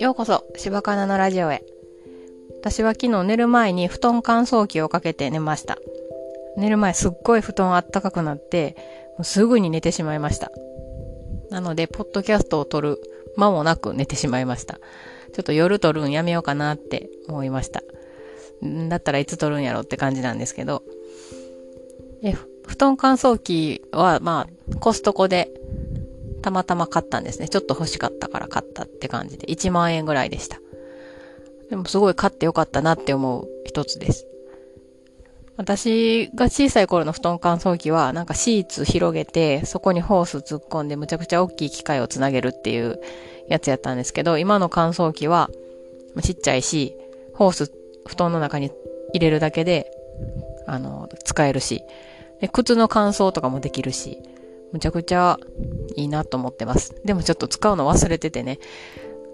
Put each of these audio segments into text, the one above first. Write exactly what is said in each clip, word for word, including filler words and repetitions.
ようこそしばかなのラジオへ。私は昨日寝る前に布団乾燥機をかけて寝ました。寝る前すっごい布団あったかくなってもうすぐに寝てしまいました。なのでポッドキャストを撮る間もなく寝てしまいました。ちょっと夜撮るんやめようかなって思いました。だったらいつ撮るんやろって感じなんですけど、え布団乾燥機はまあコストコでたまたま買ったんですね。ちょっと欲しかったから買ったって感じでいちまんえんぐらいでした。でもすごい買ってよかったなって思う一つです。私が小さい頃の布団乾燥機はなんかシーツ広げてそこにホース突っ込んでむちゃくちゃ大きい機械をつなげるっていうやつやったんですけど、今の乾燥機はちっちゃいしホース布団の中に入れるだけであの使えるしで靴の乾燥とかもできるし、むちゃくちゃいいなと思ってます。でもちょっと使うの忘れててね、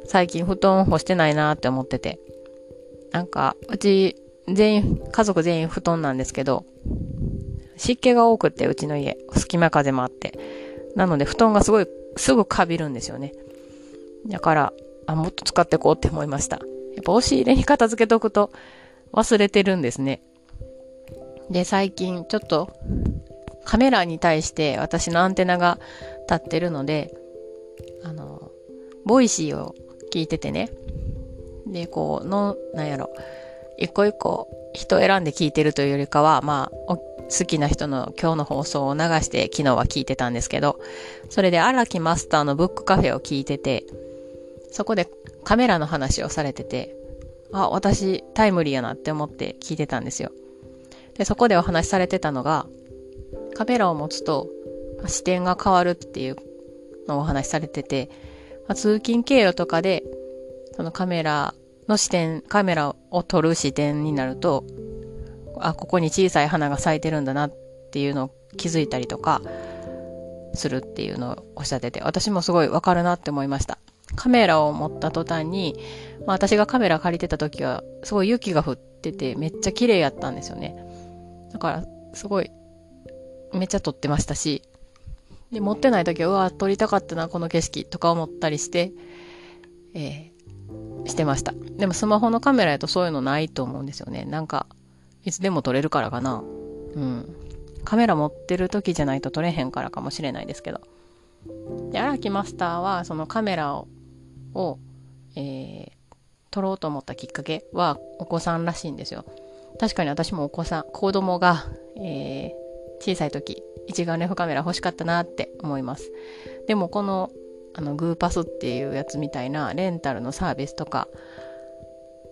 最近布団干してないなーって思ってて、なんかうち全員家族全員布団なんですけど、湿気が多くってうちの家隙間風もあって、なので布団がすごいすぐかびるんですよね。だからあもっと使ってこうって思いました。やっぱ押し入れに片付けとくと忘れてるんですね。で最近ちょっとカメラに対して私のアンテナが立ってるのであのボイシーを聞いててね、でこうのなんやろ一個一個人選んで聞いてるというよりかはまあ好きな人の今日の放送を流して昨日は聞いてたんですけど、それで荒木マスターのブックカフェを聞いててそこでカメラの話をされてて、あ私タイムリーやなって思って聞いてたんですよ。でそこでお話しされてたのがカメラを持つと視点が変わるっていうのをお話しされてて、まあ、通勤経路とかでそのカメラの視点カメラを撮る視点になるとあここに小さい花が咲いてるんだなっていうのを気づいたりとかするっていうのをおっしゃってて、私もすごいわかるなって思いました。カメラを持った途端に、まあ、私がカメラ借りてた時はすごい雪が降っててめっちゃ綺麗やったんですよね。だからすごいめっちゃ撮ってましたし、で持ってない時はうわ撮りたかったなこの景色とか思ったりして、えー、してました。でもスマホのカメラやとそういうのないと思うんですよね。なんかいつでも撮れるからかな、うん、カメラ持ってる時じゃないと撮れへんからかもしれないですけど、で荒木マスターはそのカメラを、をえー、撮ろうと思ったきっかけはお子さんらしいんですよ。確かに私もお子さん、子供が、えー、小さい時、一眼レフカメラ欲しかったなって思います。でもこの、あの、グーパスっていうやつみたいなレンタルのサービスとか、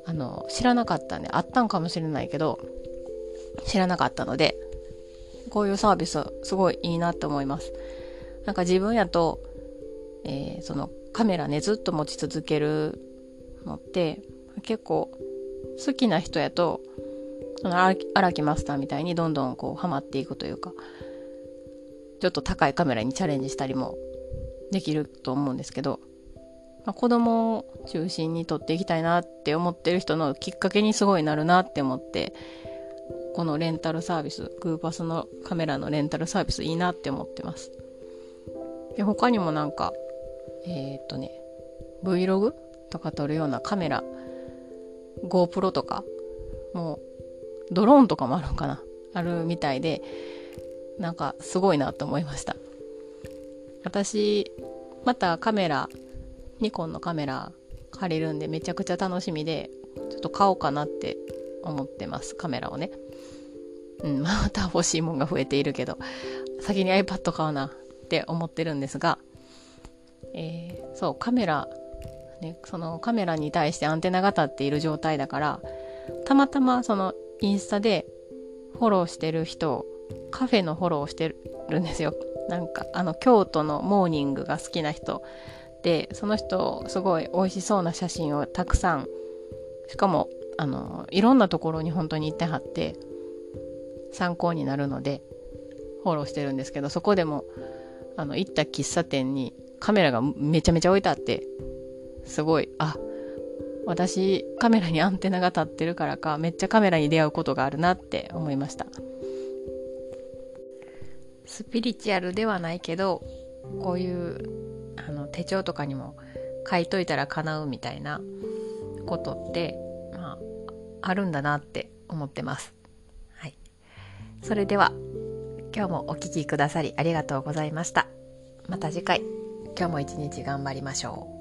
あの、知らなかったんで、あったんかもしれないけど、知らなかったので、こういうサービスすごいいいなって思います。なんか自分やと、えー、そのカメラね、ずっと持ち続けるのって、結構好きな人やと、その荒木マスターみたいにどんどんこうハマっていくというか、ちょっと高いカメラにチャレンジしたりもできると思うんですけど、まあ、子供を中心に撮っていきたいなって思ってる人のきっかけにすごいなるなって思って、このレンタルサービス、グーパスのカメラのレンタルサービスいいなって思ってます。で、他にもなんか、えーっとね、Vlog とか撮るようなカメラ、GoPro とか、もう、ドローンとかもあるのかなあるみたいで、なんかすごいなと思いました。私、またカメラ、ニコンのカメラ借りるんでめちゃくちゃ楽しみで、ちょっと買おうかなって思ってます、カメラをね。うん、また欲しいもんが増えているけど、先に iPad 買うなって思ってるんですが、えー、そう、カメラ、ね、そのカメラに対してアンテナが立っている状態だから、たまたまその、インスタでフォローしてる人、カフェのフォローをしてるんですよ。なんかあの京都のモーニングが好きな人で、その人すごい美味しそうな写真をたくさん、しかもあのいろんなところに本当に行ってはって参考になるのでフォローしてるんですけど、そこでもあの行った喫茶店にカメラがめちゃめちゃ置いてあって、すごいあ。私カメラにアンテナが立ってるからかめっちゃカメラに出会うことがあるなって思いました。スピリチュアルではないけど、こういうあの手帳とかにも書いといたら叶うみたいなことって、まあ、あるんだなって思ってます。はい。それでは今日もお聞きくださりありがとうございました。また次回、今日も一日頑張りましょう。